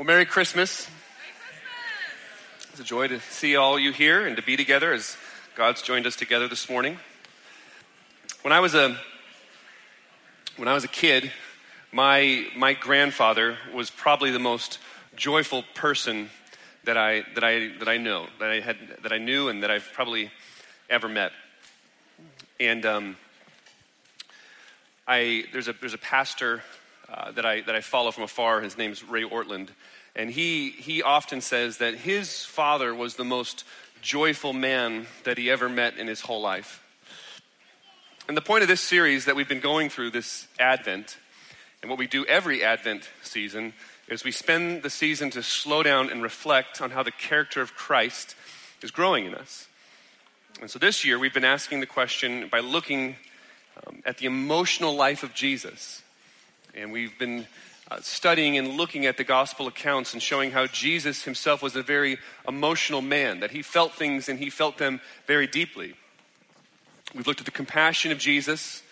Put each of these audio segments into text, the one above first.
Well, Merry Christmas. It's a joy to see all you here and to be together as God's joined us together this morning. When I was a kid, my grandfather was probably the most joyful person that I knew and that I've probably ever met. And there's a pastor that I follow from afar. His name's Ray Ortlund, and he often says that his father was the most joyful man that he ever met in his whole life. And the point of this series that we've been going through this Advent, and what we do every Advent season, is we spend the season to slow down and reflect on how the character of Christ is growing in us. And so this year we've been asking the question by looking at the emotional life of Jesus. And we've been studying and looking at the gospel accounts and showing how Jesus himself was a very emotional man, that he felt things and he felt them very deeply. We've looked at the compassion of Jesus.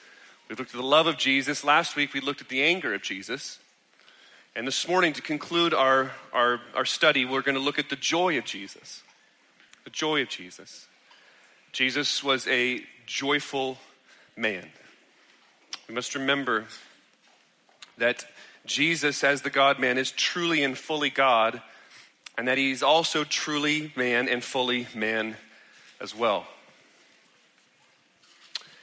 We've looked at the love of Jesus. Last week we looked at the anger of Jesus. And this morning, to conclude our study, we're going to look at the joy of Jesus. The joy of Jesus. Jesus was a joyful man. We must remember that Jesus, as the God-man, is truly and fully God, and that he's also truly man and fully man as well.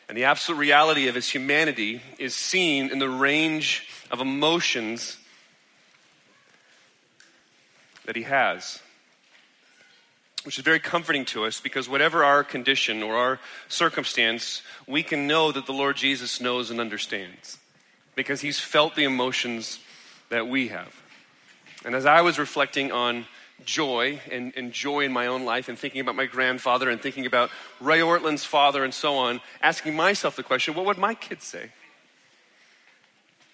And the absolute reality of his humanity is seen in the range of emotions that he has, which is very comforting to us, because whatever our condition or our circumstance, we can know that the Lord Jesus knows and understands, because he's felt the emotions that we have. And as I was reflecting on joy and joy in my own life, and thinking about my grandfather and thinking about Ray Ortlund's father and so on, asking myself the question, what would my kids say?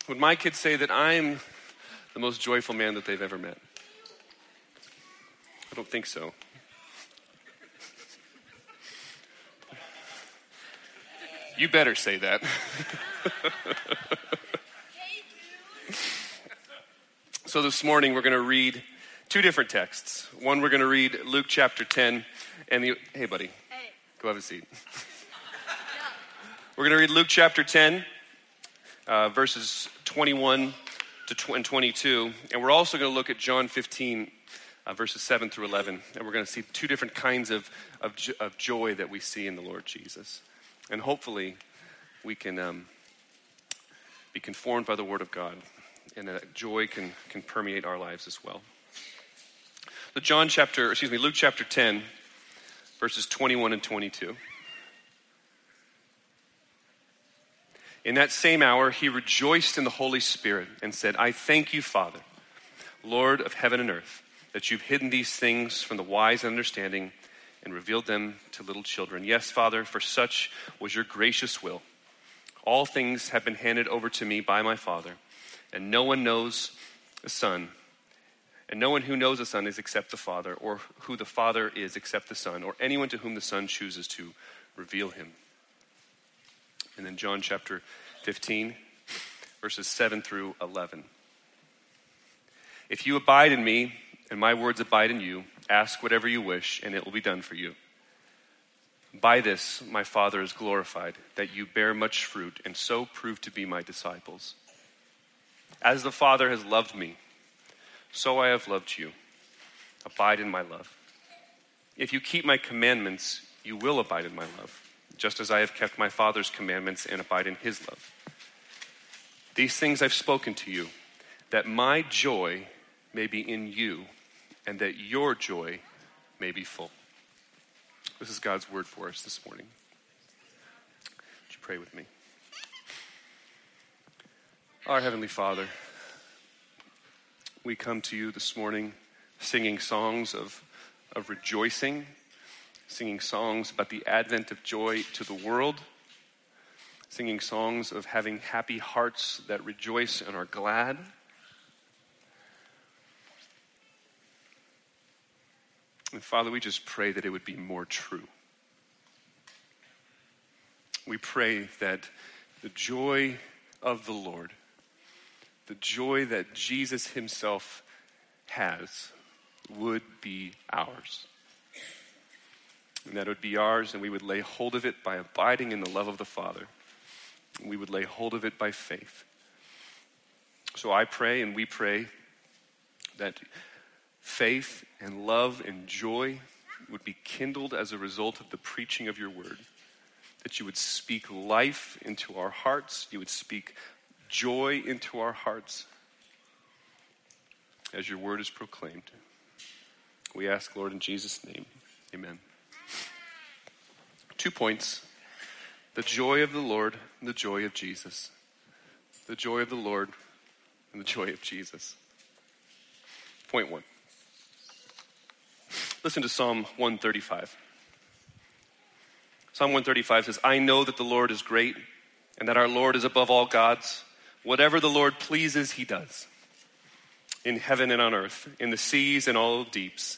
Would my kids say that I'm the most joyful man that they've ever met? I don't think so. You better say that. So this morning we're going to read two different texts. One, we're going to read Luke chapter 10, and the hey buddy, hey, go have a seat. We're going to read Luke chapter 10, verses 21 and 22, and we're also going to look at John 15, verses 7 through 11, and we're going to see two different kinds of joy that we see in the Lord Jesus, and hopefully we can be conformed by the Word of God, and that joy can permeate our lives as well. So Luke chapter 10, verses 21 and 22. In that same hour, he rejoiced in the Holy Spirit and said, I thank you, Father, Lord of heaven and earth, that you've hidden these things from the wise and understanding and revealed them to little children. Yes, Father, for such was your gracious will. All things have been handed over to me by my Father, and no one knows the Son, and no one who knows the Son is except the Father, or who the Father is except the Son, or anyone to whom the Son chooses to reveal him. And then John chapter 15, verses 7 through 11. If you abide in me, and my words abide in you, ask whatever you wish, and it will be done for you. By this, my Father is glorified, that you bear much fruit, and so prove to be my disciples. As the Father has loved me, so I have loved you. Abide in my love. If you keep my commandments, you will abide in my love, just as I have kept my Father's commandments and abide in his love. These things I've spoken to you, that my joy may be in you, and that your joy may be full. This is God's word for us this morning. Would you pray with me? Our Heavenly Father, we come to you this morning singing songs of rejoicing, singing songs about the advent of joy to the world, singing songs of having happy hearts that rejoice and are glad. And Father, we just pray that it would be more true. We pray that the joy of the Lord, the joy that Jesus himself has would be ours. And that it would be ours, and we would lay hold of it by abiding in the love of the Father. We would lay hold of it by faith. So I pray, and we pray, that faith and love and joy would be kindled as a result of the preaching of your word. That you would speak life into our hearts. You would speak joy into our hearts as your word is proclaimed. We ask, Lord, in Jesus' name, amen. 2 points. The joy of the Lord and the joy of Jesus. The joy of the Lord and the joy of Jesus. Point 1. Listen to Psalm 135. Psalm 135 says, I know that the Lord is great and that our Lord is above all gods. Whatever the Lord pleases, he does. In heaven and on earth, in the seas and all deeps.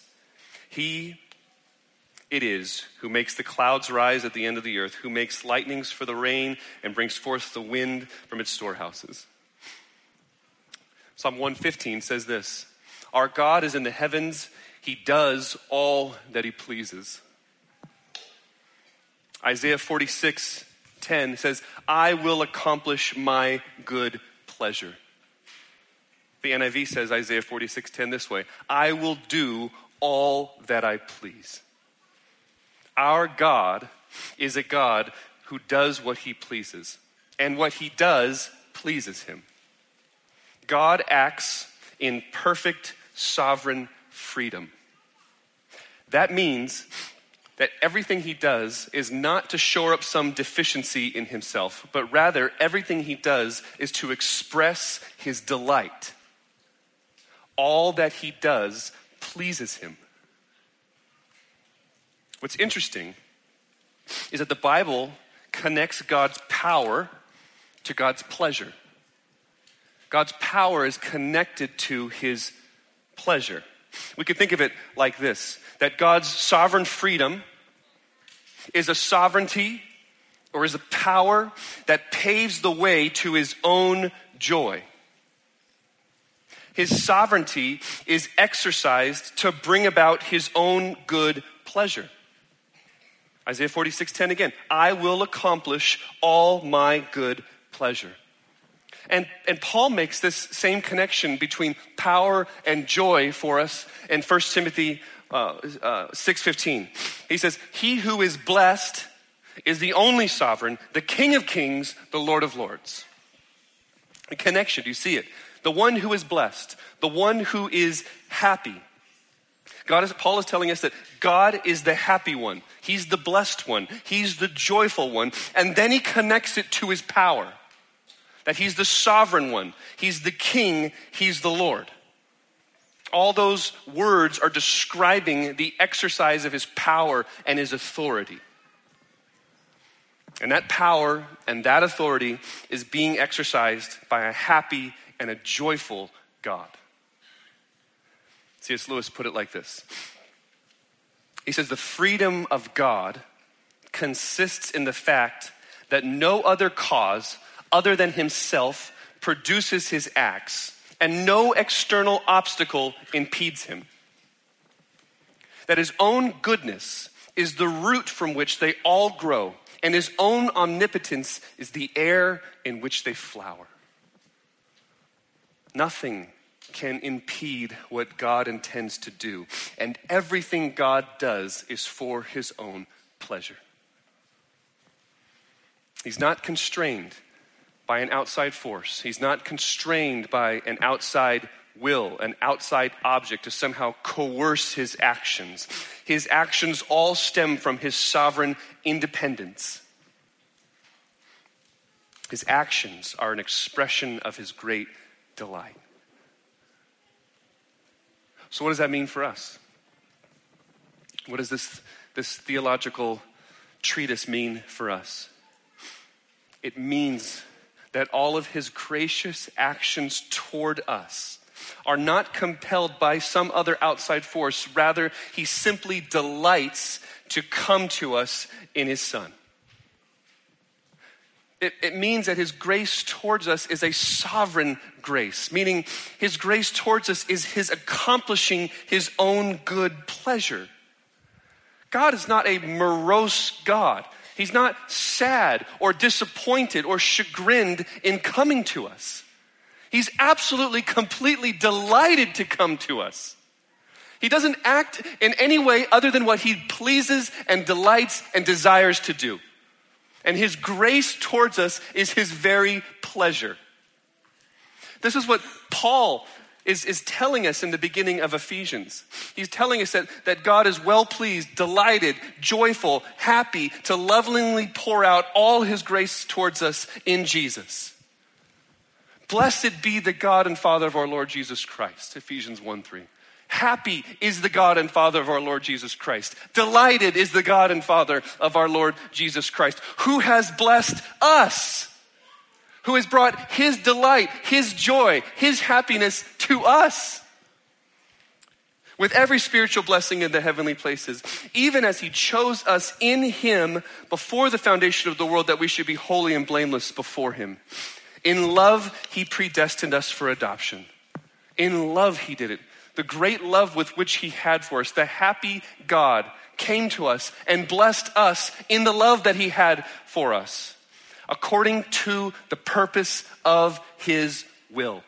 He it is who makes the clouds rise at the end of the earth, who makes lightnings for the rain and brings forth the wind from its storehouses. Psalm 115 says this, our God is in the heavens. He does all that he pleases. Isaiah 46:10 says, I will accomplish my good pleasure. The NIV says Isaiah 46:10 this way, I will do all that I please. Our God is a God who does what he pleases, and what he does pleases him. God acts in perfect sovereign freedom. That means that everything he does is not to shore up some deficiency in himself, but rather everything he does is to express his delight. All that he does pleases him. What's interesting is that the Bible connects God's power to God's pleasure. God's power is connected to his pleasure. We could think of it like this, that God's sovereign freedom is a sovereignty or is a power that paves the way to his own joy. His sovereignty is exercised to bring about his own good pleasure. Isaiah 46:10 again, I will accomplish all my good pleasure. And Paul makes this same connection between power and joy for us in 1 Timothy 6:15. He says, he who is blessed is the only sovereign, the King of kings, the Lord of lords. A connection, do you see it? The one who is blessed, the one who is happy. Paul is telling us that God is the happy one. He's the blessed one. He's the joyful one. And then he connects it to his power. That he's the sovereign one, he's the king, he's the Lord. All those words are describing the exercise of his power and his authority. And that power and that authority is being exercised by a happy and a joyful God. C.S. Lewis put it like this. He says, the freedom of God consists in the fact that no other cause other than himself produces his acts, and no external obstacle impedes him. That his own goodness is the root from which they all grow, and his own omnipotence is the air in which they flower. Nothing can impede what God intends to do, and everything God does is for his own pleasure. He's not constrained by an outside force. He's not constrained by an outside will, an outside object to somehow coerce his actions. His actions all stem from his sovereign independence. His actions are an expression of his great delight. So what does that mean for us? What does this theological treatise mean for us? It means that all of his gracious actions toward us are not compelled by some other outside force. Rather, he simply delights to come to us in his Son. It means that his grace towards us is a sovereign grace, meaning his grace towards us is his accomplishing his own good pleasure. God is not a morose God. He's not sad or disappointed or chagrined in coming to us. He's absolutely, completely delighted to come to us. He doesn't act in any way other than what he pleases and delights and desires to do. And his grace towards us is his very pleasure. This is what Paul is telling us in the beginning of Ephesians. He's telling us that God is well pleased, delighted, joyful, happy to lovingly pour out all his grace towards us in Jesus. Blessed be the God and Father of our Lord Jesus Christ, Ephesians 1:3. Happy is the God and Father of our Lord Jesus Christ. Delighted is the God and Father of our Lord Jesus Christ, who has blessed us, who has brought his delight, his joy, his happiness to us with every spiritual blessing in the heavenly places, even as he chose us in him before the foundation of the world, that we should be holy and blameless before him. In love, he predestined us for adoption. In love, he did it. The great love with which he had for us, the happy God came to us and blessed us in the love that he had for us, according to the purpose of his will.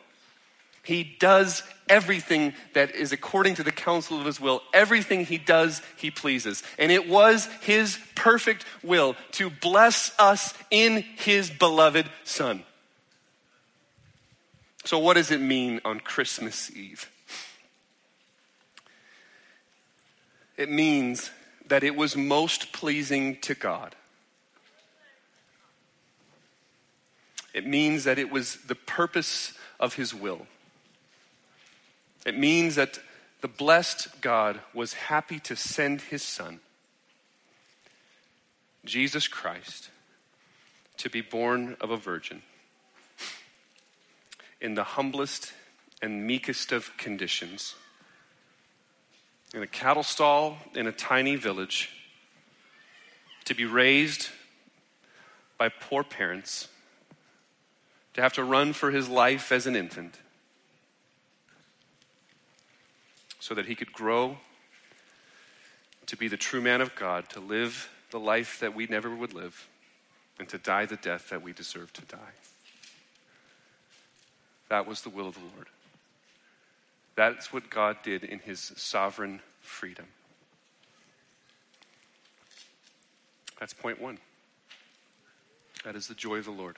He does everything that is according to the counsel of his will. Everything he does, he pleases. And it was his perfect will to bless us in his beloved Son. So what does it mean on Christmas Eve? It means that it was most pleasing to God. It means that it was the purpose of his will. It means that the blessed God was happy to send his Son, Jesus Christ, to be born of a virgin in the humblest and meekest of conditions. In a cattle stall in a tiny village, to be raised by poor parents, to have to run for his life as an infant, so that he could grow to be the true man of God, to live the life that we never would live, and to die the death that we deserve to die. That was the will of the Lord. That's what God did in his sovereign freedom. That's point one. That is the joy of the Lord.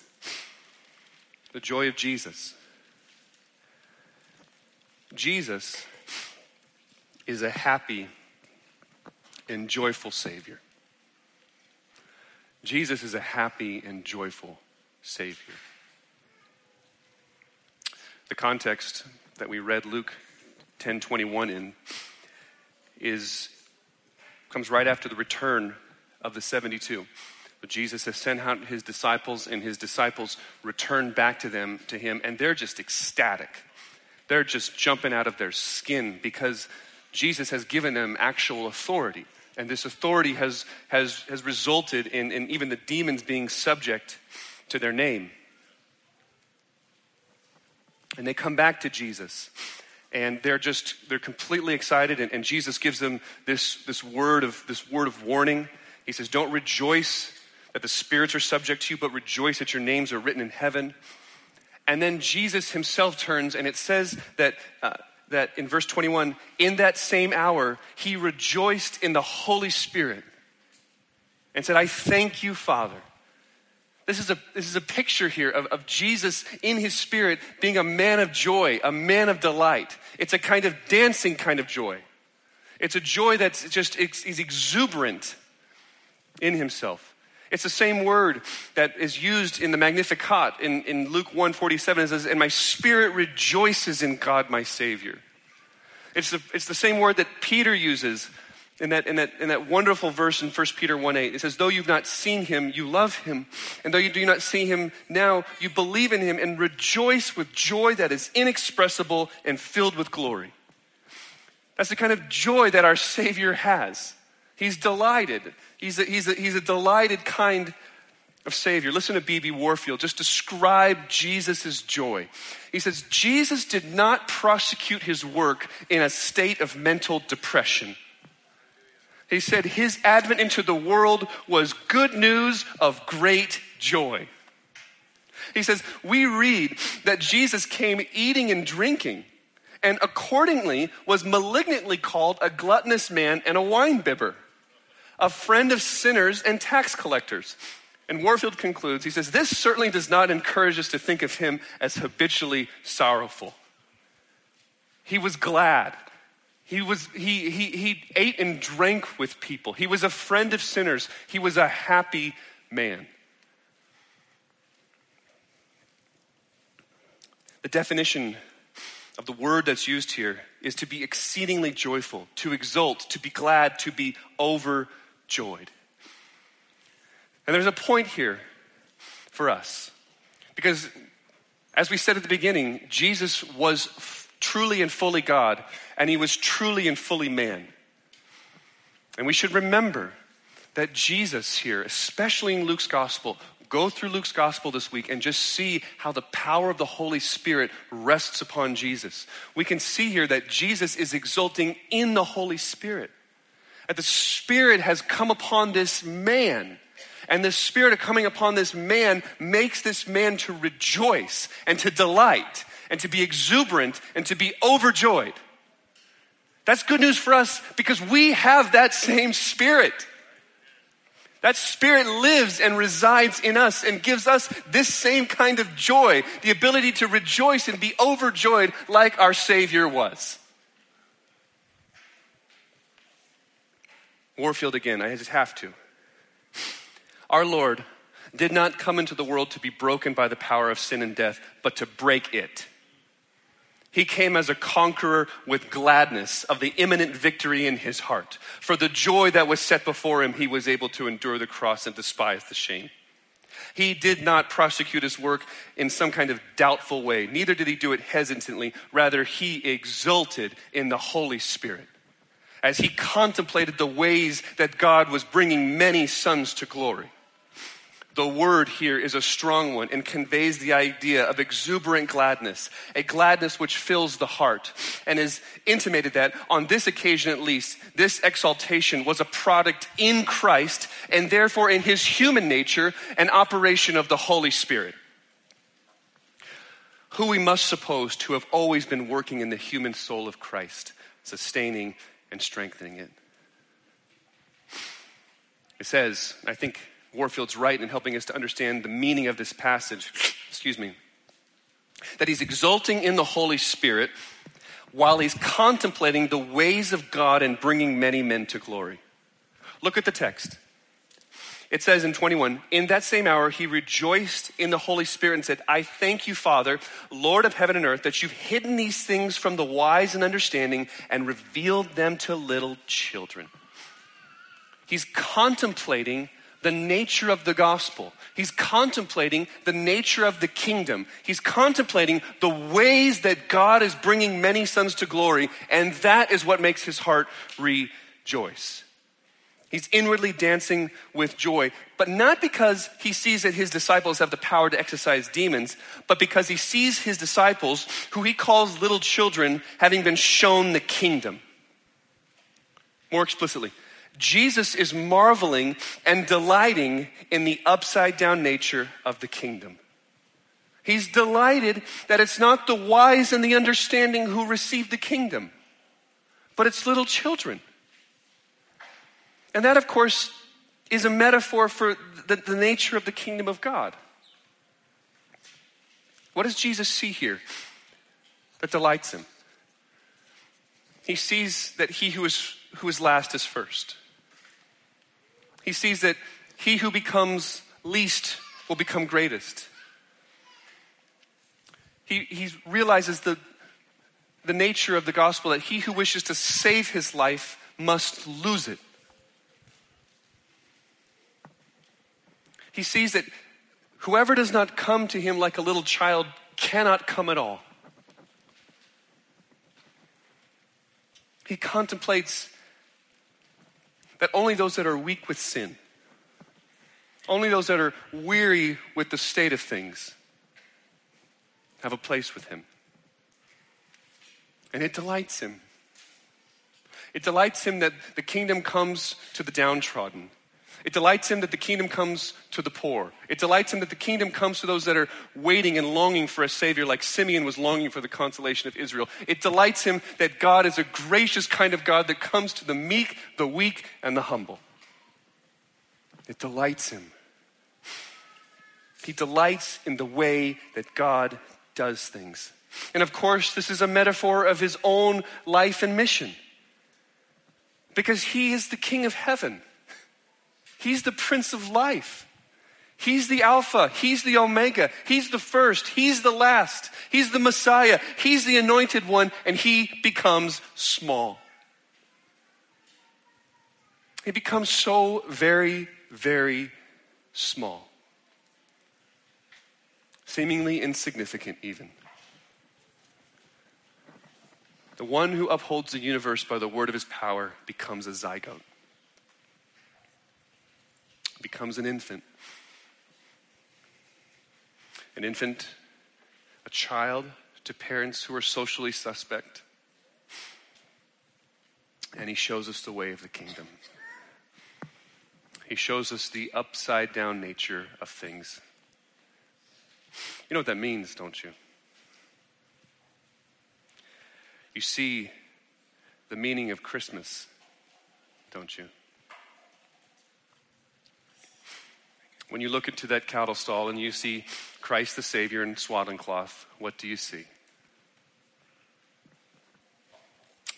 The joy of Jesus. Jesus is a happy and joyful Savior. Jesus is a happy and joyful Savior. The context that we read Luke 10:21 in comes right after the return of the 72. But Jesus has sent out his disciples, and his disciples return back to him, and they're just ecstatic. They're just jumping out of their skin because Jesus has given them actual authority. And this authority has resulted in even the demons being subject to their name. And they come back to Jesus, and they're completely excited, and Jesus gives them this word of warning. He says, don't rejoice that the spirits are subject to you, but rejoice that your names are written in heaven. And then Jesus himself turns, and it says that in verse 21, in that same hour, he rejoiced in the Holy Spirit and said, I thank you, Father. This is a picture here of Jesus in his spirit being a man of joy, a man of delight. It's a kind of dancing kind of joy. It's a joy that's just is exuberant in himself. It's the same word that is used in the Magnificat in Luke 1:47. It says, and my spirit rejoices in God my Savior. It's the same word that Peter uses in that wonderful verse in 1 Peter 1:8, it says, though you've not seen him, you love him. And though you do not see him now, you believe in him and rejoice with joy that is inexpressible and filled with glory. That's the kind of joy that our Savior has. He's delighted. He's a delighted kind of Savior. Listen to B.B. Warfield just describe Jesus' joy. He says, Jesus did not prosecute his work in a state of mental depression. He said his advent into the world was good news of great joy. He says, we read that Jesus came eating and drinking, and accordingly was malignantly called a gluttonous man and a wine-bibber, a friend of sinners and tax collectors. And Warfield concludes, he says, this certainly does not encourage us to think of him as habitually sorrowful. He was glad. He ate and drank with people. He was a friend of sinners. He was a happy man. The definition of the word that's used here is to be exceedingly joyful, to exult, to be glad, to be overjoyed. And there's a point here for us, because as we said at the beginning, Jesus was truly and fully God, and he was truly and fully man. And we should remember that Jesus here, especially in Luke's gospel, go through Luke's gospel this week and just see how the power of the Holy Spirit rests upon Jesus. We can see here that Jesus is exulting in the Holy Spirit. That the Spirit has come upon this man, and the Spirit coming upon this man makes this man to rejoice and to delight and to be exuberant and to be overjoyed. That's good news for us because we have that same Spirit. That Spirit lives and resides in us and gives us this same kind of joy, the ability to rejoice and be overjoyed like our Savior was. Warfield again, I just have to. Our Lord did not come into the world to be broken by the power of sin and death, but to break it. He came as a conqueror with gladness of the imminent victory in his heart. For the joy that was set before him, he was able to endure the cross and despise the shame. He did not prosecute his work in some kind of doubtful way. Neither did he do it hesitantly. Rather, he exulted in the Holy Spirit as he contemplated the ways that God was bringing many sons to glory. The word here is a strong one and conveys the idea of exuberant gladness, a gladness which fills the heart, and is intimated that on this occasion at least, this exaltation was a product in Christ and therefore in his human nature, an operation of the Holy Spirit, who we must suppose to have always been working in the human soul of Christ, sustaining and strengthening it. It says, I think Warfield's right in helping us to understand the meaning of this passage, that he's exulting in the Holy Spirit while he's contemplating the ways of God and bringing many men to glory. Look at the text. It says in 21, in that same hour, he rejoiced in the Holy Spirit and said, I thank you, Father, Lord of heaven and earth, that you've hidden these things from the wise and understanding and revealed them to little children. He's contemplating the nature of the gospel. He's contemplating the nature of the kingdom. He's contemplating the ways that God is bringing many sons to glory, and that is what makes his heart rejoice. He's inwardly dancing with joy, but not because he sees that his disciples have the power to exorcise demons, but because he sees his disciples, who he calls little children, having been shown the kingdom. More explicitly, Jesus is marveling and delighting in the upside-down nature of the kingdom. He's delighted that it's not the wise and the understanding who receive the kingdom, but it's little children. And that, of course, is a metaphor for the nature of the kingdom of God. What does Jesus see here that delights him? He sees that he who is last is first. He sees that he who becomes least will become greatest. He realizes the nature of the gospel, that he who wishes to save his life must lose it. He sees that whoever does not come to him like a little child cannot come at all. He contemplates that only those that are weak with sin, Only those that are weary with the state of things have a place with him. And it delights him. It delights him that the kingdom comes to the downtrodden. It delights him that the kingdom comes to the poor. It delights him that the kingdom comes to those that are waiting and longing for a savior, like Simeon was longing for the consolation of Israel. It delights him that God is a gracious kind of God that comes to the meek, the weak, and the humble. It delights him. He delights in the way that God does things. And of course, this is a metaphor of his own life and mission, because he is the King of heaven. He's the Prince of life. He's the Alpha. He's the Omega. He's the first. He's the last. He's the Messiah. He's the anointed one, and he becomes small. He becomes so very, very small. Seemingly insignificant even. The one who upholds the universe by the word of his power becomes a zygote. Becomes an infant. An infant, a child to parents who are socially suspect. And he shows us the way of the kingdom. He shows us the upside down nature of things. You know what that means, don't you? You see the meaning of Christmas, don't you? When you look into that cattle stall and you see Christ the Savior in swaddling cloth, what do you see?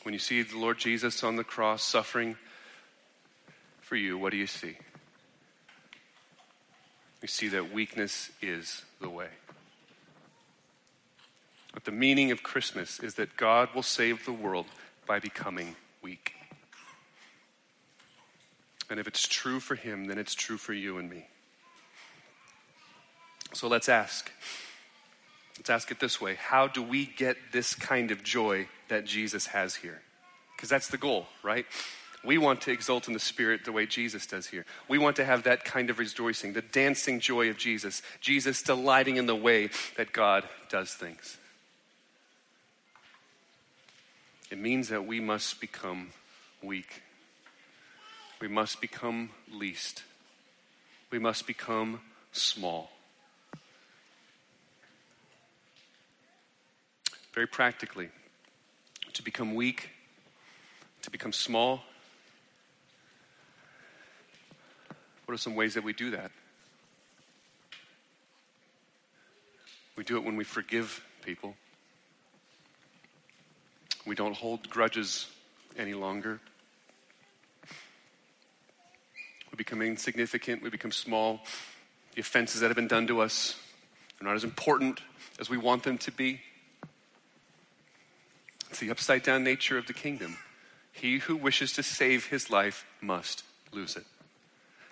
When you see the Lord Jesus on the cross suffering for you, what do you see? You see that weakness is the way. But the meaning of Christmas is that God will save the world by becoming weak. And if it's true for him, then it's true for you and me. So let's ask. Let's ask it this way. How do we get this kind of joy that Jesus has here? Because that's the goal, right? We want to exult in the Spirit the way Jesus does here. We want to have that kind of rejoicing, the dancing joy of Jesus. Jesus delighting in the way that God does things. It means that we must become weak. We must become least. We must become small. Very practically, to become weak, to become small. What are some ways that we do that? We do it when we forgive people. We don't hold grudges any longer. We become insignificant. We become small. The offenses that have been done to us are not as important as we want them to be. It's the upside down nature of the kingdom. He who wishes to save his life must lose it.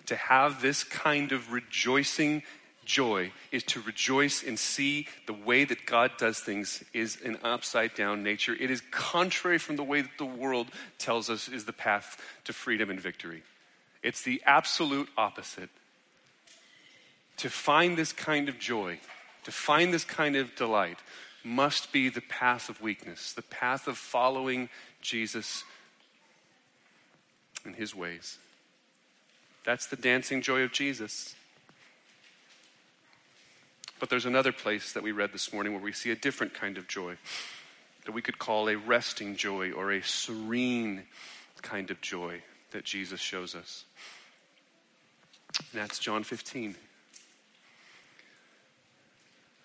To have this kind of rejoicing joy is to rejoice and see the way that God does things is an upside down nature. It is contrary from the way that the world tells us is the path to freedom and victory. It's the absolute opposite. To find this kind of joy, to find this kind of delight, must be the path of weakness, the path of following Jesus in his ways. That's the dancing joy of Jesus. But there's another place that we read this morning where we see a different kind of joy that we could call a resting joy or a serene kind of joy that Jesus shows us. And that's John 15.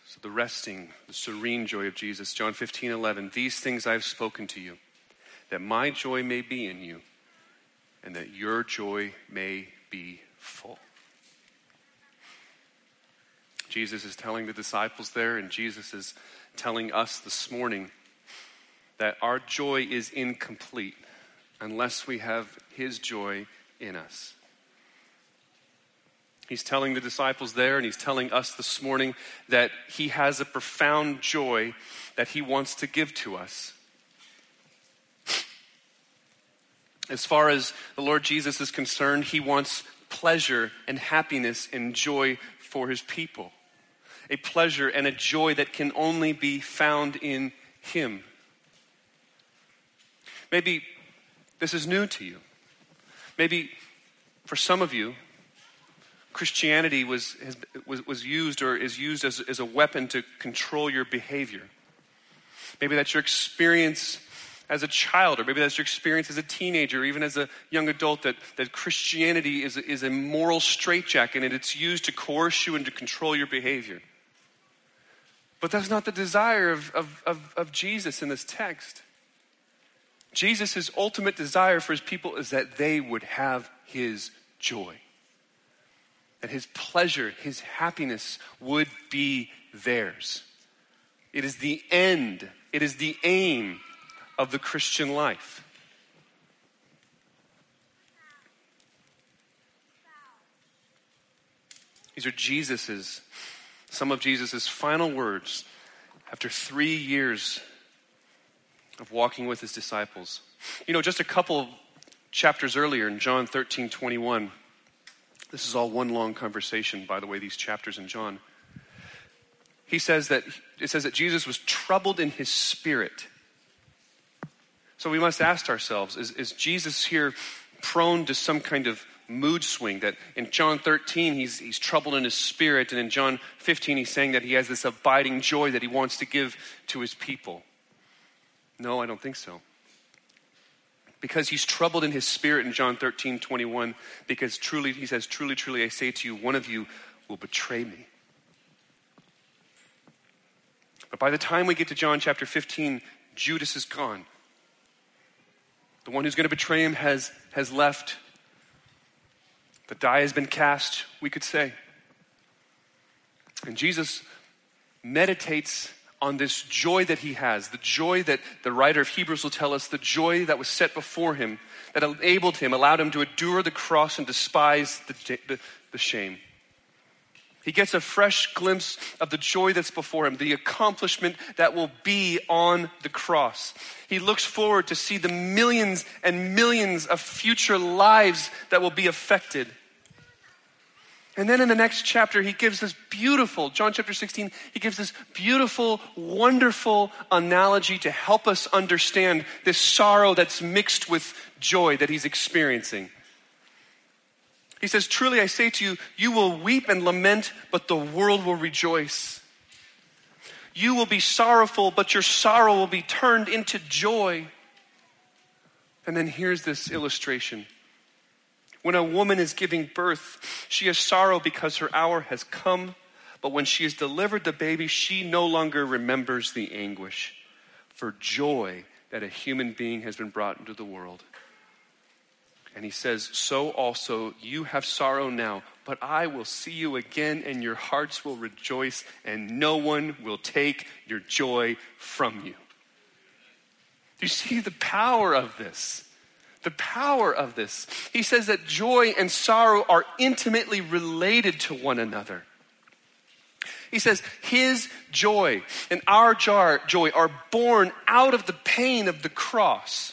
So the resting, the serene joy of Jesus, John 15:11. These things I have spoken to you, that my joy may be in you, and that your joy may be full. Jesus is telling the disciples there, and Jesus is telling us this morning that our joy is incomplete unless we have his joy in us. He's telling the disciples there, and he's telling us this morning that he has a profound joy that he wants to give to us. As far as the Lord Jesus is concerned, he wants pleasure and happiness and joy for his people. A pleasure and a joy that can only be found in him. Maybe this is new to you. Maybe for some of you, Christianity was used or is used as a weapon to control your behavior. Maybe that's your experience as a child, or maybe that's your experience as a teenager, or even as a young adult, that Christianity is a moral straitjacket, and it's used to coerce you and to control your behavior. But that's not the desire of Jesus in this text. Jesus' ultimate desire for his people is that they would have his joy, that his pleasure, his happiness would be theirs. It is the end, it is the aim of the Christian life. These are some of Jesus' final words after 3 years of walking with his disciples. Just a couple chapters earlier in John 13:21, this is all one long conversation, by the way, these chapters in John. It says that Jesus was troubled in his spirit. So we must ask ourselves, is Jesus here prone to some kind of mood swing? That in John 13, he's troubled in his spirit, and in John 15, he's saying that he has this abiding joy that he wants to give to his people. No, I don't think so. Because he's troubled in his spirit in John 13:21, because truly, he says, truly, truly, I say to you, one of you will betray me. But by the time we get to John chapter 15, Judas is gone. The one who's going to betray him has left. The die has been cast, we could say. And Jesus meditates on this joy that he has, the joy that the writer of Hebrews will tell us, the joy that was set before him, that enabled him, allowed him to endure the cross and despise the shame. He gets a fresh glimpse of the joy that's before him, the accomplishment that will be on the cross. He looks forward to see the millions and millions of future lives that will be affected. And then in the next chapter, he gives this beautiful, John chapter 16, he gives this beautiful, wonderful analogy to help us understand this sorrow that's mixed with joy that he's experiencing. He says, truly, I say to you, you will weep and lament, but the world will rejoice. You will be sorrowful, but your sorrow will be turned into joy. And then here's this illustration. When a woman is giving birth, she has sorrow because her hour has come. But when she has delivered the baby, she no longer remembers the anguish for joy that a human being has been brought into the world. And he says, so also you have sorrow now, but I will see you again, and your hearts will rejoice, and no one will take your joy from you. Do you see the power of this? The power of this. He says that joy and sorrow are intimately related to one another. He says his joy and our joy are born out of the pain of the cross.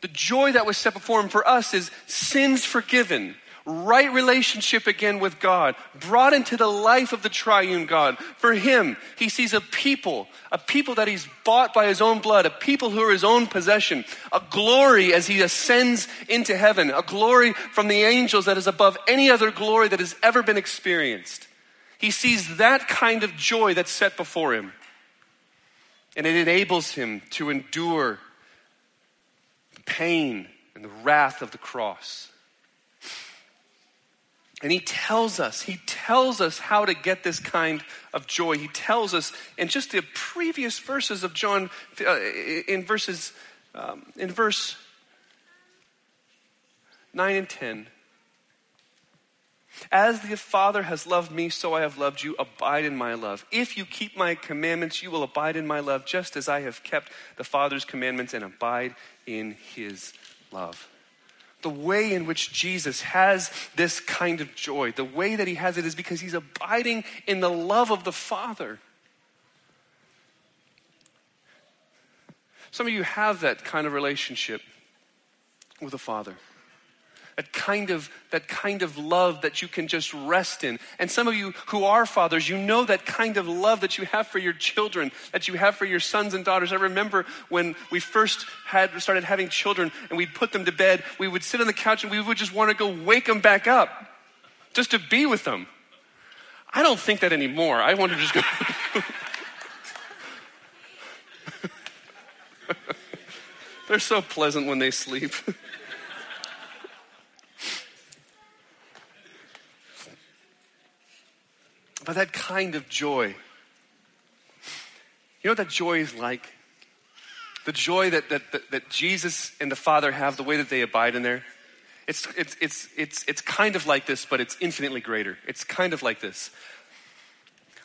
The joy that was set before him for us is sins forgiven, right relationship again with God, brought into the life of the triune God. For him, he sees a people that he's bought by his own blood, a people who are his own possession, a glory as he ascends into heaven, a glory from the angels that is above any other glory that has ever been experienced. He sees that kind of joy that's set before him, and it enables him to endure pain and the wrath of the cross. And he tells us how to get this kind of joy. He tells us in just the previous verses of John, in verse 9 and 10. As the Father has loved me, so I have loved you. Abide in my love. If you keep my commandments, you will abide in my love, just as I have kept the Father's commandments and abide in his love. The way in which Jesus has this kind of joy, the way that he has it, is because he's abiding in the love of the Father. Some of you have that kind of relationship with the Father. that kind of love that you can just rest in. And some of you who are fathers, you know that kind of love that you have for your children, that you have for your sons and daughters. I remember when we first started having children and we'd put them to bed, we would sit on the couch and we would just want to go wake them back up just to be with them. I don't think that anymore. I want to just go... They're so pleasant when they sleep. But that kind of joy, you know what that joy is like? The joy that Jesus and the Father have, the way that they abide in there, it's kind of like this, but it's infinitely greater. It's kind of like this.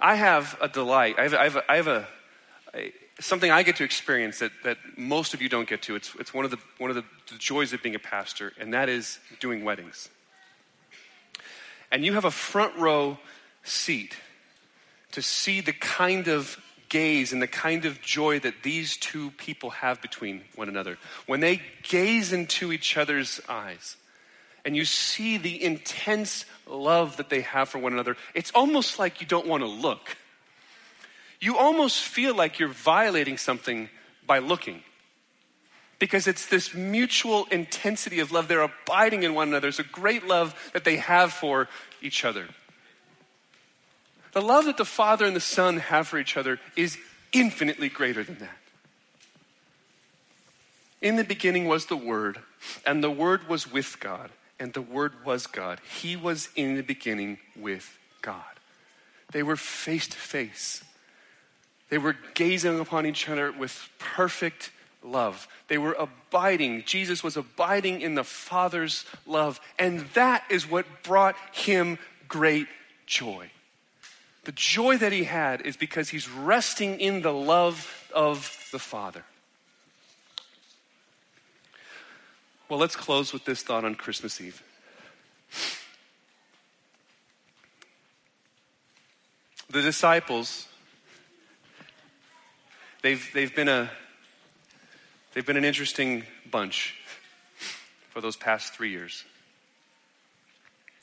I have a delight. I have something I get to experience that most of you don't get to. It's one of the joys of being a pastor, and that is doing weddings. And you have a front row seat to see the kind of gaze and the kind of joy that these two people have between one another. When they gaze into each other's eyes and you see the intense love that they have for one another, it's almost like you don't want to look. You almost feel like you're violating something by looking, because it's this mutual intensity of love. They're abiding in one another. It's a great love that they have for each other. The love that the Father and the Son have for each other is infinitely greater than that. In the beginning was the Word, and the Word was with God, and the Word was God. He was in the beginning with God. They were face to face. They were gazing upon each other with perfect love. They were abiding. Jesus was abiding in the Father's love. And that is what brought him great joy. The joy that he had is because he's resting in the love of the Father. Well, let's close with this thought on Christmas Eve. The disciples... They've been an interesting bunch for those past 3 years.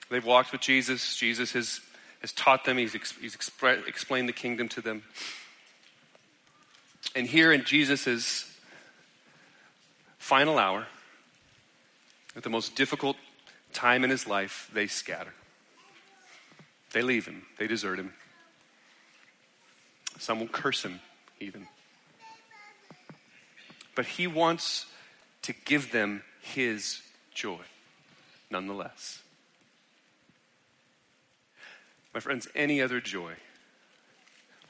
They've walked with Jesus. Jesus has taught them. He's explained the kingdom to them. And here in Jesus' final hour, at the most difficult time in his life, they scatter. They leave him. They desert him. Some will curse him even. But he wants to give them his joy, nonetheless. My friends, any other joy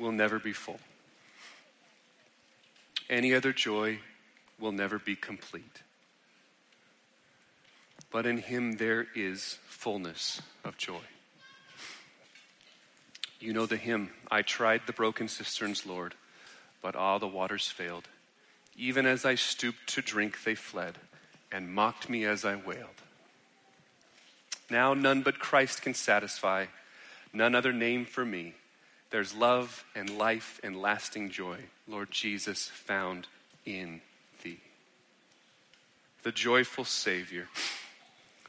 will never be full. Any other joy will never be complete. But in him there is fullness of joy. You know the hymn, I tried the broken cisterns, Lord, but all the waters failed. Even as I stooped to drink, they fled and mocked me as I wailed. Now none but Christ can satisfy, none other name for me. There's love and life and lasting joy, Lord Jesus, found in thee. The joyful Savior,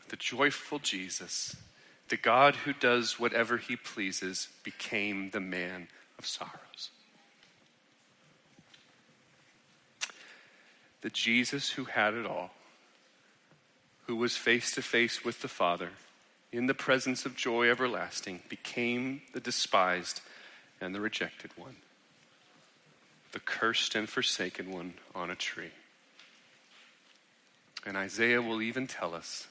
the joyful Jesus, the God who does whatever he pleases, became the man of sorrows. The Jesus who had it all, who was face to face with the Father, in the presence of joy everlasting, became the despised and the rejected one, the cursed and forsaken one on a tree. And Isaiah will even tell us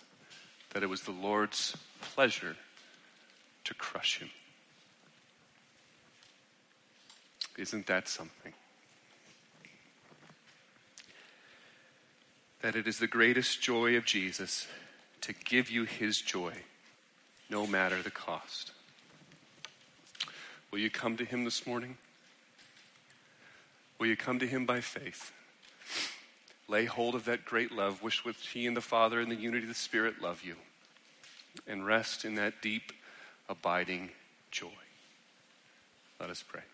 that it was the Lord's pleasure to crush him. Isn't that something? That it is the greatest joy of Jesus to give you his joy, no matter the cost. Will you come to him this morning? Will you come to him by faith? Lay hold of that great love, which with he and the Father and the unity of the Spirit love you, and rest in that deep, abiding joy. Let us pray.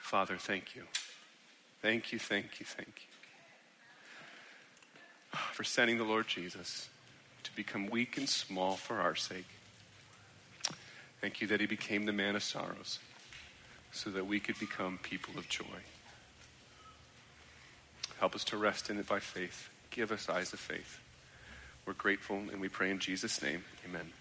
Father, thank you. Thank you, thank you, thank you for sending the Lord Jesus become weak and small for our sake. Thank you that he became the man of sorrows so that we could become people of joy. Help us to rest in it by faith. Give us eyes of faith. We're grateful and we pray in Jesus' name. Amen.